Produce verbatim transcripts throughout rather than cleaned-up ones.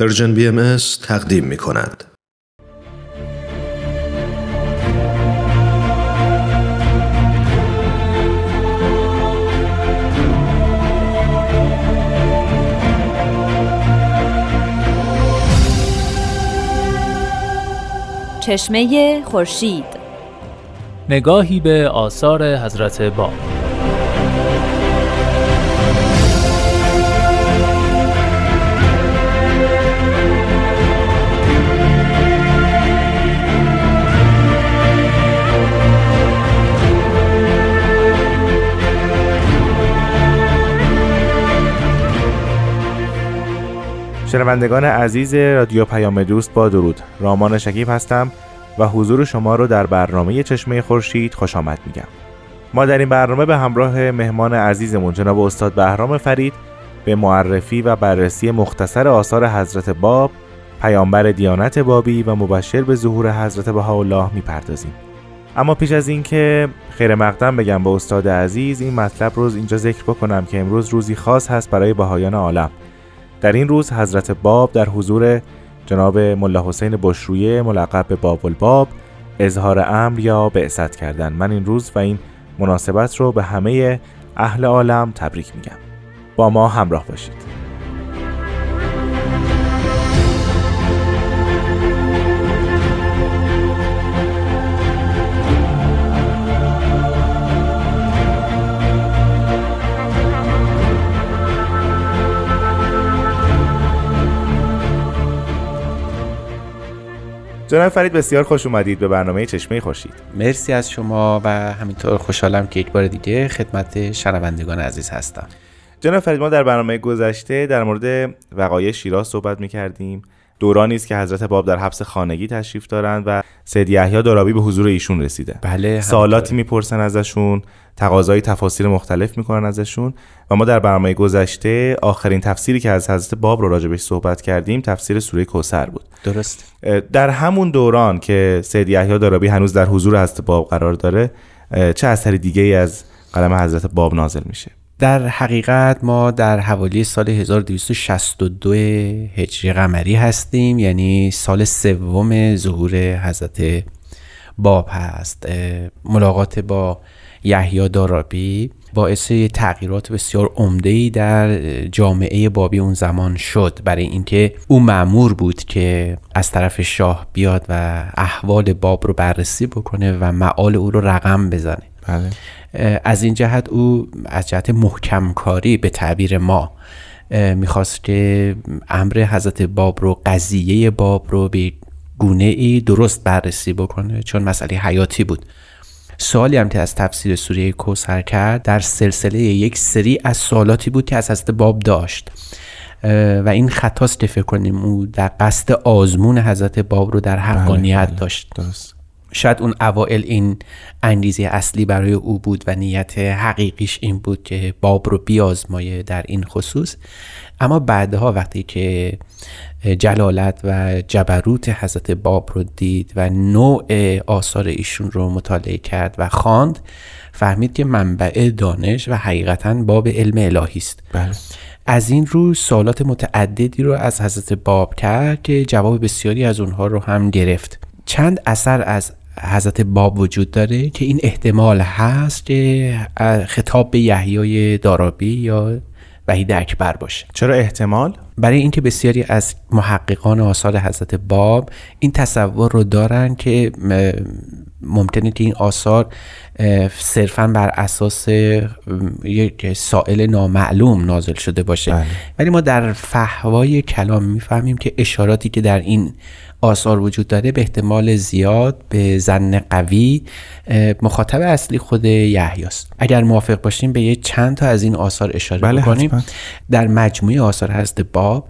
پرژین بی ام اس تقدیم می کند. چشمه خورشید، نگاهی به آثار حضرت باب. شنوندگان عزیز رادیو پیام دوست، با درود. رامان شکیب هستم و حضور شما رو در برنامه چشمه خورشید خوش آمد میگم. ما در این برنامه به همراه مهمان عزیزمون جناب استاد بهرام فرید به معرفی و بررسی مختصر آثار حضرت باب، پیامبر دیانت بابی و مبشر به ظهور حضرت بهاءالله میپردازیم. اما پیش از این که خیر مقدم بگم به استاد عزیز، این مطلب رو اینجا ذکر بکنم که امروز روزی خاص هست برای بهایان عالم. در این روز حضرت باب در حضور جناب ملا حسین بشرویه ملقب به باب الباب اظهار امر یا بعثت کردن. من این روز و این مناسبت رو به همه اهل عالم تبریک میگم. با ما همراه باشید. جناب فرید، بسیار خوش اومدید به برنامه چشمه خورشید. مرسی از شما و همینطور خوشحالم که یک بار دیگه خدمت شنوندگان عزیز هستم. جناب فرید، ما در برنامه گذشته در مورد وقایع شیراز صحبت می‌کردیم. دورانی است که حضرت باب در حبس خانگی تشریف دارند و سید یحیی دارابی به حضور ایشون رسیده. بله، سوالاتی میپرسن ازشون، تقاضای تفاسیر مختلف میکنن ازشون و ما در برنامه گذشته آخرین تفسیری که از حضرت باب رو راجع بهش صحبت کردیم تفسیر سوره کوثر بود. درست. در همون دوران که سید یحیی دارابی هنوز در حضور حضرت باب قرار داره، چه اثر دیگه‌ای از قلم حضرت باب نازل میشه؟ در حقیقت ما در حوالی سال هزار و دویست و شصت و دو هجری قمری هستیم، یعنی سال سوم ظهور حضرت باب هست. ملاقات با یحیی دارابی باعث تغییرات بسیار عمده‌ای در جامعه بابی اون زمان شد، برای اینکه او مأمور بود که از طرف شاه بیاد و احوال باب رو بررسی بکنه و معال او رو رقم بزنه. بله. از این جهت او از جهت محکمکاری به تعبیر ما میخواست که امر حضرت باب رو، قضیه باب رو به گونه ای درست بررسی بکنه، چون مسئله حیاتی بود. سوالی هم که از تفسیر سوره کوثر کرد در سلسله یک سری از سوالاتی بود که از حضرت باب داشت و این خطاست که فکر کنیم او در قصد آزمون حضرت باب رو در حقانیت بله. داشت. درست. شاید اون اوائل این انگیزه اصلی برای او بود و نیت حقیقیش این بود که باب رو بیازمایه در این خصوص، اما بعدها وقتی که جلالت و جبروت حضرت باب رو دید و نوع آثار ایشون رو مطالعه کرد و خواند، فهمید که منبع دانش و حقیقتاً باب علم الهی است. بله. از این رو سوالات متعددی رو از حضرت باب کرد که جواب بسیاری از اونها رو هم گرفت. چند اثر از حضرت باب وجود داره که این احتمال هست که خطاب به یحیی دارابی یا وحید اکبر باشه. چرا احتمال؟ برای اینکه بسیاری از محققان آثار حضرت باب این تصور رو دارن که ممکنه که این آثار صرفاً بر اساس یک سائل نامعلوم نازل شده باشه. بله. ولی ما در فحوای کلام میفهمیم که اشاراتی که در این آثار وجود داره به احتمال زیاد به ظن قوی مخاطب اصلی خود یحیی است. اگر موافق باشیم به یه چند تا از این آثار اشاره بله بکنیم. حتما. در مجموعه آثار حضرت باب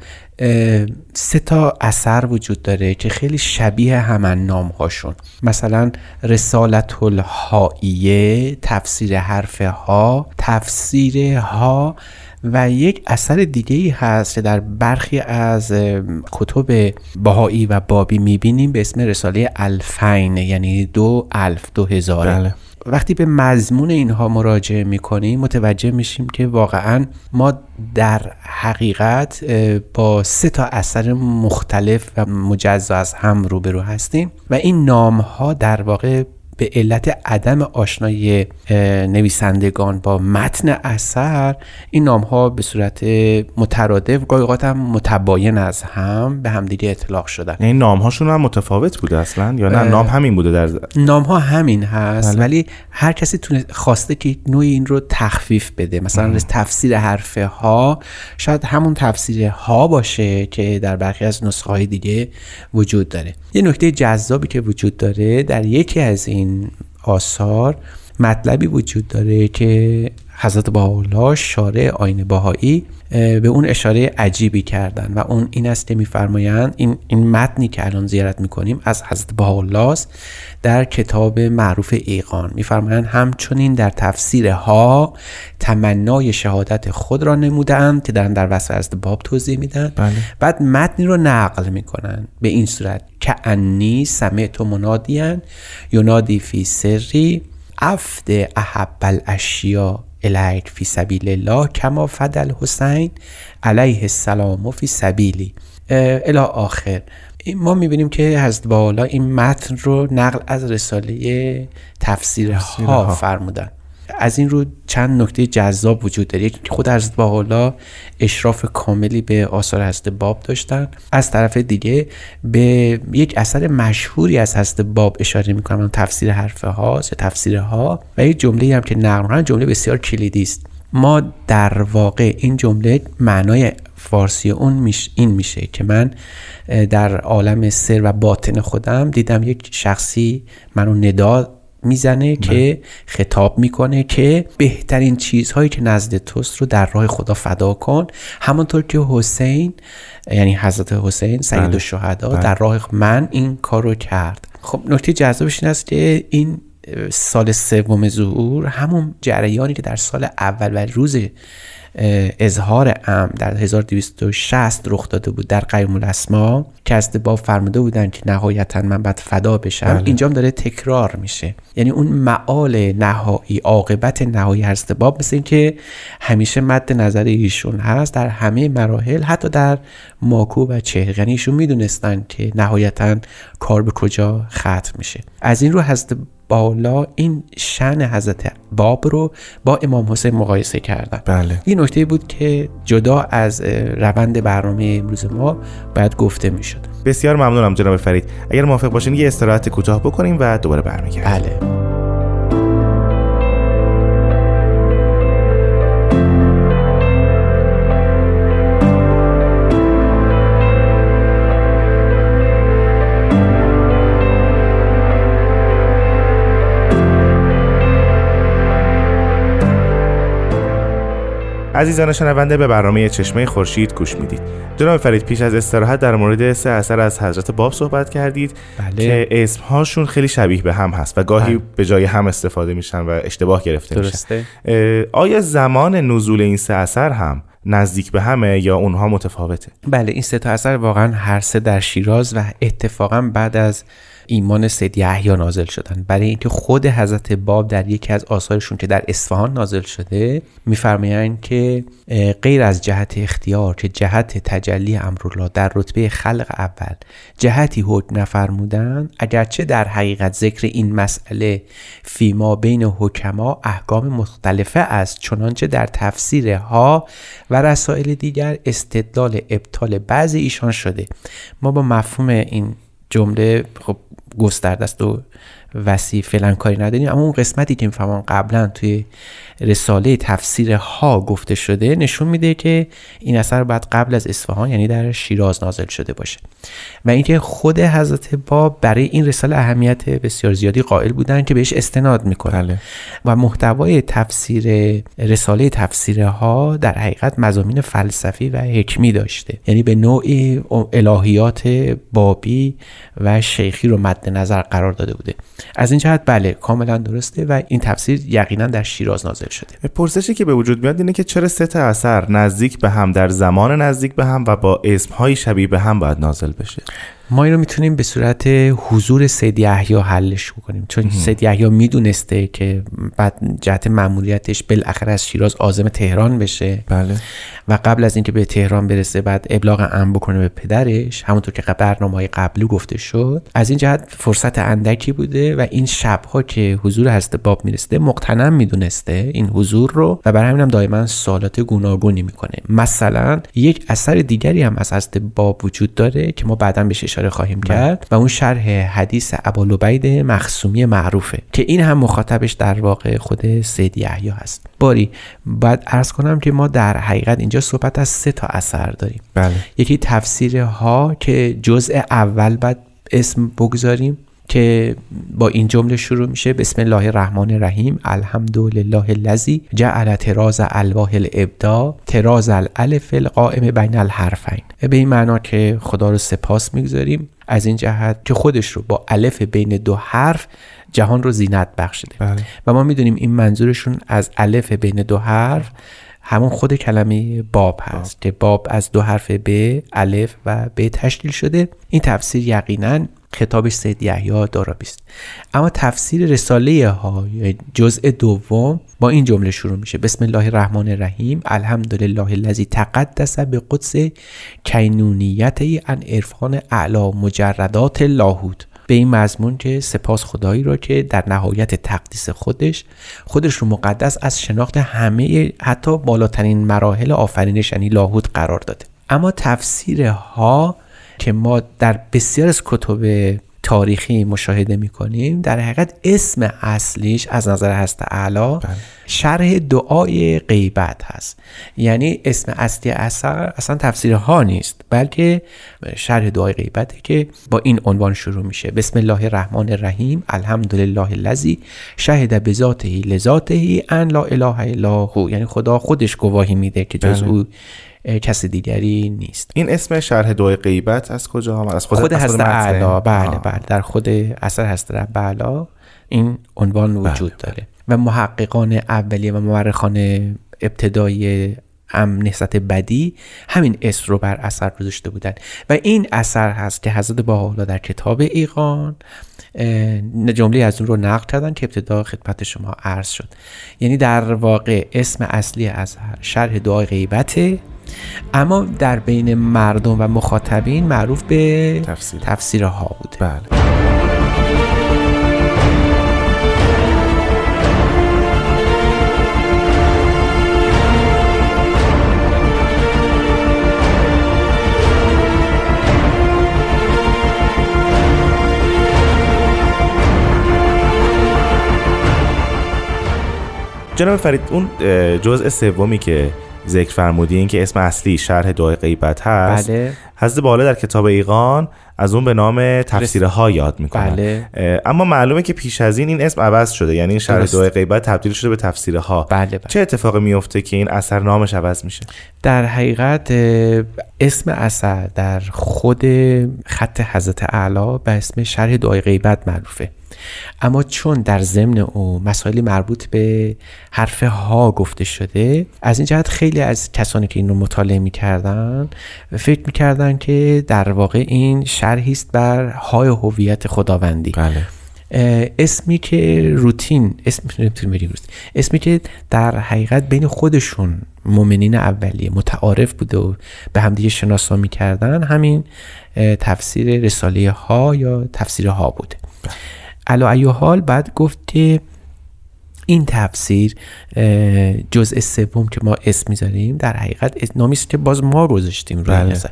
سه تا اثر وجود داره که خیلی شبیه همان نامهاشون، مثلا رسالت الهائیه، تفسیر حرف ها، تفسیر ها و یک اثر دیگه‌ای هست که در برخی از کتب بهایی و بابی می‌بینیم به اسم رساله الفین، یعنی دو الف، دو هزاره. بله. وقتی به مضمون اینها مراجعه میکنیم متوجه میشیم که واقعا ما در حقیقت با سه تا اثر مختلف و مجزا از هم روبرو هستیم و این نامها در واقع به علت عدم آشنایی نویسندگان با متن اثر، این نامها به صورت مترادف گاهی اوقات هم متباین از هم به همدیگه اطلاق شدن. یعنی نامهاشون هم متفاوت بوده اصلا یا نه نام همین بوده؟ در نامها همین هست بله. ولی هر کسی خواسته که نوعی این رو تخفیف بده، مثلا اه. تفسیر حرف ها شاید همون تفسیر ها باشه که در برخی از نسخه های دیگه وجود داره. یه نکته جذابی که وجود داره در یکی از این آثار مطلبی وجود داره که حضرت بهاءالله شارع آیین بهایی به اون اشاره عجیبی کردن و اون این است که می‌فرمایند این این متنی که الان زیارت می‌کنیم از حضرت بهاءالله است در کتاب معروف ایقان. می‌فرمایند همچنین در تفسیرها تمنای شهادت خود را نمودند که در در وصف از باب توضیح میدن. بله. بعد متنی رو نقل می‌کنند به این صورت: کأنی سمعت منادیان ینادی فی سری عفد احب الاشیا الیک فی سبیل الله کما فدل حسین علیه السلام و فی سبیلی الی آخر. ما میبینیم که حضرت بهاءالله این متن رو نقل از رساله تفسیرها فرمودن. از این رو چند نکته جذاب وجود داره. یکی خود حضرت بهاءالله اشراف کاملی به آثار حضرت باب داشتن. از طرف دیگه به یک اثر مشهوری از حضرت باب اشاره می‌کنم، تفسیر حرفه ها، تفسیرها، و یک جمله‌ای هم که نقل کردن جمله بسیار کلیدی است. ما در واقع این جمله معنای فارسی اون میشه این میشه که من در عالم سر و باطن خودم دیدم یک شخصی منو ندا میزنه که خطاب میکنه که بهترین چیزهایی که نزد توست رو در راه خدا فدا کن، همونطور که حسین، یعنی حضرت حسین سید الشهدا در راه من این کارو کرد. خب نکته جذابش این است که این سال سوم ظهور همون جریانی که در سال اول و روز اظهار امر در هزار و دویست و شصت رخ داده بود در قیم الاسما که حضرت باب فرموده بودن که نهایتا من باید فدا بشم، بله. اینجام داره تکرار میشه، یعنی اون معال نهایی، عاقبت نهایی حضرت باب مثل این که همیشه مد نظر ایشون هست در همه مراحل، حتی در ماکو و چهر. یعنی ایشون میدونستن که نهایتا کار به کجا ختم میشه. از این رو حضرت بالا این شأن حضرت باب رو با امام حسین مقایسه کردن. بله. این نکته بود که جدا از روند برنامه امروز ما باید گفته میشد. بسیار ممنونم جناب فرید. اگر موافق باشین یه استراحت کوتاه بکنیم و دوباره برمیگردیم. بله. عزیزان شنونده به برنامه چشمه خورشید گوش میدید. جناب فرید پیش از استراحت در مورد سه اثر از حضرت باب صحبت کردید، بله. که اسمهاشون خیلی شبیه به هم هست و گاهی هم. به جای هم استفاده میشن و اشتباه گرفته درسته. میشن. آیا زمان نزول این سه اثر هم نزدیک به همه یا اونها متفاوته؟ بله، این سه تا اثر واقعا هر سه در شیراز و اتفاقا بعد از ایمان سید یحیی نازل شدن. برای اینکه خود حضرت باب در یکی از آثارشون که در اصفهان نازل شده میفرمایند که غیر از جهت اختیار که جهت تجلی امرالله در رتبه خلق اول جهتی حکم نفرمودند، اگرچه در حقیقت ذکر این مسئله فیما بین حکما احکام مختلفه است، چنانچه در تفسیرها و رسائل دیگر استدلال ابطال بعضی ایشان شده. ما با مفهوم این جمله خب گسترده است و وسیع فعلا کاری نداریم، اما اون قسمتی که میفهمم قبلا توی رساله تفسیرها گفته شده نشون میده که این اثر بعد قبل از اصفهان یعنی در شیراز نازل شده باشه و اینکه خود حضرت باب برای این رساله اهمیت بسیار زیادی قائل بودن که بهش استناد میکنن و محتوای تفسیر رساله تفسیرها در حقیقت مضامین فلسفی و حکمی داشته، یعنی به نوعی الهیات بابی و شیخی رو مد نظر قرار داده بوده. از این جهت بله کاملا درسته و این تفسیر یقینا در شیراز نازل مشغول شدیم. پرسشی که به وجود میاد اینه که چرا سه تا اثر نزدیک به هم در زمان نزدیک به هم و با اسم‌های شبیه به هم باید نازل بشه؟ ما اینو میتونیم به صورت حضور سید یحیی حلش بکنیم، چون سید یحیی میدونسته که بعد جهت مأموریتش بالاخره از شیراز عازم تهران بشه. بله. و قبل از اینکه به تهران برسه بعد ابلاغ امر بکنه به پدرش، همونطور که برنامه‌های قبلی گفته شد. از این جهت فرصت اندکی بوده و این شب‌ها که حضور حضرت باب میرسه مقتنم میدونسته این حضور رو و برای همینم دائما سوالات گوناگونی میکنه. مثلا یک اثر دیگری هم از حضرت باب وجود داره که ما بعداً بهش اشاره خواهیم کرد و اون شرح حدیث ابوالعبید مخصومی معروفه که این هم مخاطبش در واقع خود سید یحیی هست. باری بعد عرض کنم که ما در حقیقت اینجا صحبت از سه تا اثر داریم. بله. یکی تفسیرها که جزء اول بعد اسم بگذاریم که با این جمله شروع میشه: بسم الله الرحمن الرحیم، الحمدلله الذی جعل طراز الواح الابداع طراز الالف القائم بین الحرفین. به این معنا که خدا رو سپاس میگذاریم از این جهت که خودش رو با الف بین دو حرف جهان رو زینت بخشیده. بله. و ما میدونیم این منظورشون از الف بین دو حرف همون خود کلمه باب هست. آه. که باب از دو حرف ب، الف و ب تشکیل شده. این تفسیر یقیناً خطابش سید یحیی دارابی است. اما تفسیر رساله ها جزء دوم با این جمله شروع میشه: بسم الله الرحمن الرحیم، الحمدلله الذی تقدس بقدس کینونیته ان عرفان اعلی مجردات لاهوت. به این مضمون که سپاس خدایی را که در نهایت تقدیس خودش خودش رو مقدس از شناخت همه حتی بالاترین مراحل آفرینش یعنی لاهوت قرار داده. اما تفسیرها که ما در بسیار از کتب تاریخی مشاهده می‌کنیم در حقیقت اسم اصلیش از نظر هست اعلی شرح دعای غیبت هست، یعنی اسم اصلی اثر اصلا تفسیر ها نیست بلکه شرح دعای غیبته که با این عنوان شروع میشه: بسم الله الرحمن الرحیم، الحمدلله الذی شهد بذاته لذاته ان لا اله الا هو. یعنی خدا خودش گواهی میده که جز او کسی دیگری نیست. این اسم شرح دعای غیبت از کجا آمد؟ از خود, خود هست اعلی. بله بله در خود اثر هست رب اعلی این عنوان وجود بله. داره و محققان اولیه و مورخان ابتدایی ام نهضت بدی همین اسم رو بر اثر گذاشته بودن و این اثر هست که حضرت بهاءالله در کتاب ایقان جمله از اون رو نقل کردن که ابتدا خدمت شما عرض شد. یعنی در واقع اسم اصلی اثر شرح دعای غیبته، اما در بین مردم و مخاطبین معروف به تفسیر. تفسیرها بوده. بله. جناب فرید، اون جزء سومی که ذکر فرمودی این که اسم اصلی شرح دعای غیبت هست. بله. حضرت بالا در کتاب ایقان از اون به نام تفسیرها یاد میکنن. بله. اما معلومه که پیش از این این اسم عوض شده، یعنی این شرح دعای غیبت تبدیل شده به تفسیرها. بله بله. چه اتفاقی میفته که این اثر نامش عوض میشه؟ در حقیقت اسم اثر در خود خط حضرت اعلی به اسم شرح دعای غیبت معروفه، اما چون در ضمن او مسائل مربوط به حرف ها گفته شده از این جهت خیلی از کسانی که این رو مطالعه میکردن فکر میکردن که در واقع این شرحی است بر های هویت خداوندی. بله. اسمی که روتین اسم روتین اسمی که در حقیقت بین خودشون مؤمنین اولیه متعارف بوده و به همدیگه شناسا میکردن همین تفسیر رساله ها یا تفسیر ها بوده. بله. علا ایو حال بعد گفت که این تفسیر جزء سوم که ما اسم میذاریم در حقیقت نامی است که باز ما گذاشتیم روی نظر.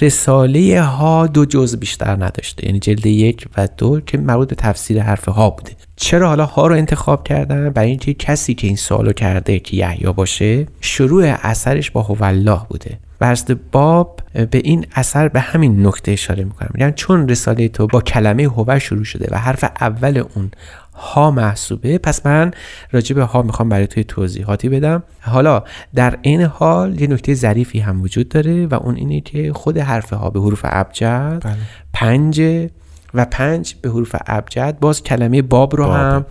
رساله ها دو جزء بیشتر نداشته، یعنی جلد یک و دو که مربوط به تفسیر حرف ها بوده. چرا حالا ها رو انتخاب کردن؟ برای اینکه کسی که این سوالو کرده که یحیی باشه شروع اثرش با هو الله بوده. حضرت باب به این اثر به همین نکته اشاره میکنم، میگن چون رساله تو با کلمه هو شروع شده و حرف اول اون ها محسوبه، پس من راجع به ها میخوام برای توی توضیحاتی بدم. حالا در این حال یه نکته ظریفی هم وجود داره و اون اینه که خود حرف ها به حروف ابجد پنج و پنج به حروف ابجد باز کلمه باب رو هم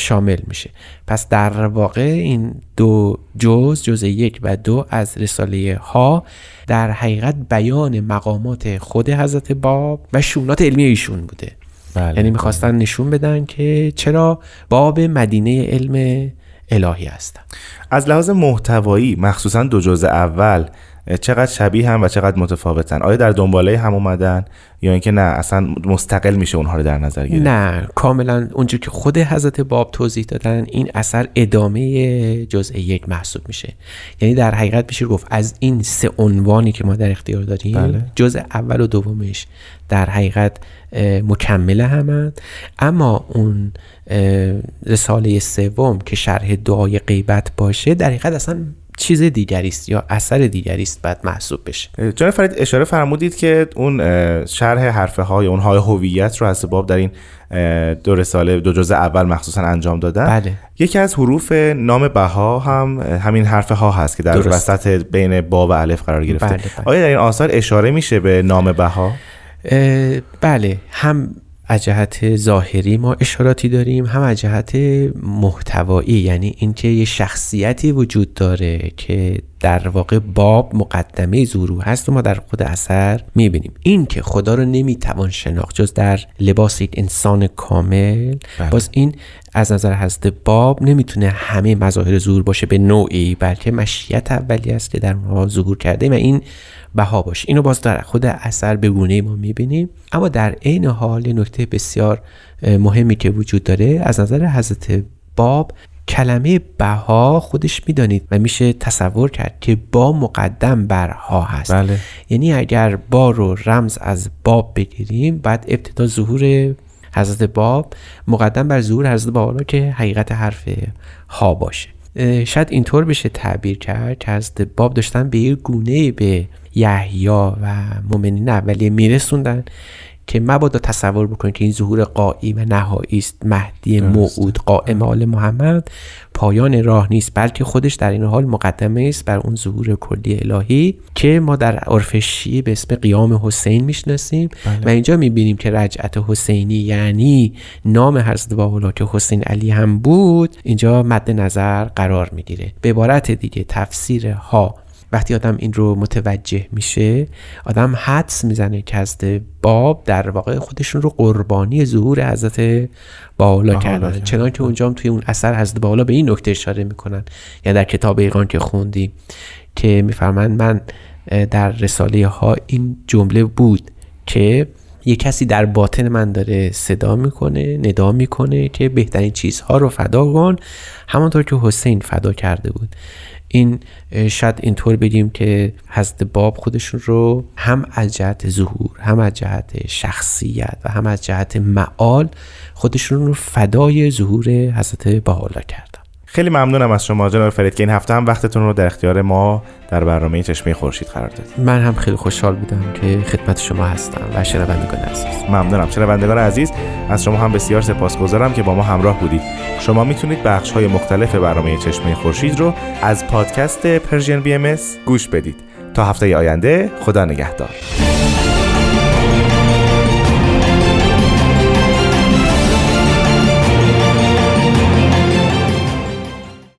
شامل میشه. پس در واقع این دو جزء، جزء یک و دو از رساله ها، در حقیقت بیان مقامات خود حضرت باب و شونات علمی ایشون بوده. بله، یعنی میخواستن نشون بدن که چرا باب مدینه علم الهی هستن. از لحاظ محتوایی مخصوصا دو جزء اول چقدر شبیه هم و چقدر متفاوتن؟ آیا در دنباله هم اومدن یا اینکه نه اصلا مستقل میشه اونها رو در نظر گرفت؟ نه، کاملا اونجور که خود حضرت باب توضیح دادن این اثر ادامه جزء یک محسوب میشه. یعنی در حقیقت میشه گفت از این سه عنوانی که ما در اختیار داریم، بله، جزء اول و دومش در حقیقت مکمل همن، اما اون رساله سوم که شرح دعای غیبت باشه در حقیقت اصلا چیز دیگری است یا اثر دیگری است بعد محسوب بشه. جناب فرید اشاره فرمودید که اون شرح حرفه های اون های هویت رو از باب در این دو رساله دو جزء اول مخصوصا انجام دادن. بله. یکی از حروف نام بها هم همین حرفه ها هست که در درست. وسط بین با و الف قرار گرفته. بله بله. آیا در این آثار اشاره میشه به نام بها؟ بله، هم از جهت ظاهری ما اشاراتی داریم، هم از جهت محتوایی، یعنی اینکه یه شخصیتی وجود داره که در واقع باب مقدمه ظهور هست و ما در خود اثر میبینیم. این که خدا رو نمیتوان شناخت جز در لباس یک انسان کامل، بله، باز این از نظر هست باب نمیتونه همه مظاهر ظهور باشه به نوعی، بلکه مشیت اولی است که در ما ظهور کرده و این بها باشه. اینو باز در خود اثر به گونه‌ای ما میبینیم. اما در عین حال نکته بسیار مهمی که وجود داره، از نظر حضرت باب کلمه بها خودش میدانید و میشه تصور کرد که با مقدم برها هست. بله. یعنی اگر با رو رمز از باب بگیریم، بعد ابتدا ظهور حضرت باب مقدم بر ظهور حضرت بها که حقیقت حرف ها باشه. شاید اینطور بشه تعبیر کرد که حضرت باب داشتن به یه گونه به یحیی و مؤمنین اولیه میرسوندن که مبادا تصور بکنید که این ظهور قائم و نهایی است، مهدی موعود قائم آل محمد پایان راه نیست، بلکه خودش در این حال مقدمه است بر اون ظهور کلی الهی که ما در عرف شیعه به اسم قیام حسین میشناسیم. بله. و اینجا میبینیم که رجعت حسینی، یعنی نام حضرت بهاءالله که حسین علی هم بود، اینجا مد نظر قرار میگیره. به عبارت دیگه تفسیر ها وقتی آدم این رو متوجه میشه، آدم حدس میزنه که حضرت باب در واقع خودشون رو قربانی ظهور حضرت بهاءالله کردن، چنان که اونجا هم توی اون اثر حضرت بهاءالله به این نکته اشاره میکنن، یعنی در کتاب ایقان که خوندیم که میفرمان من در رساله ها این جمله بود که یه کسی در باطن من داره صدا میکنه، ندا میکنه که بهترین چیزها رو فدا کن همونطور که حسین فدا کرده بود. این شاید اینطور بگیم که حضرت باب خودشون رو هم از جهت ظهور، هم از جهت شخصیت و هم از جهت معال خودشون رو فدای ظهور حضرت بهاءالله کردن. خیلی ممنونم از شما جناب فرید که این هفته هم وقتتون رو در اختیار ما در برنامه چشمه خورشید قرار دادید. من هم خیلی خوشحال بودم که خدمت شما هستم و شنوندگان عزیز. ممنونم. شنوندگان عزیز، از شما هم بسیار سپاسگزارم که با ما همراه بودید. شما میتونید بخش‌های مختلف برنامه چشمه خورشید رو از پادکست پرژین بی ام اس گوش بدید. تا هفته آینده، خدا نگهدار.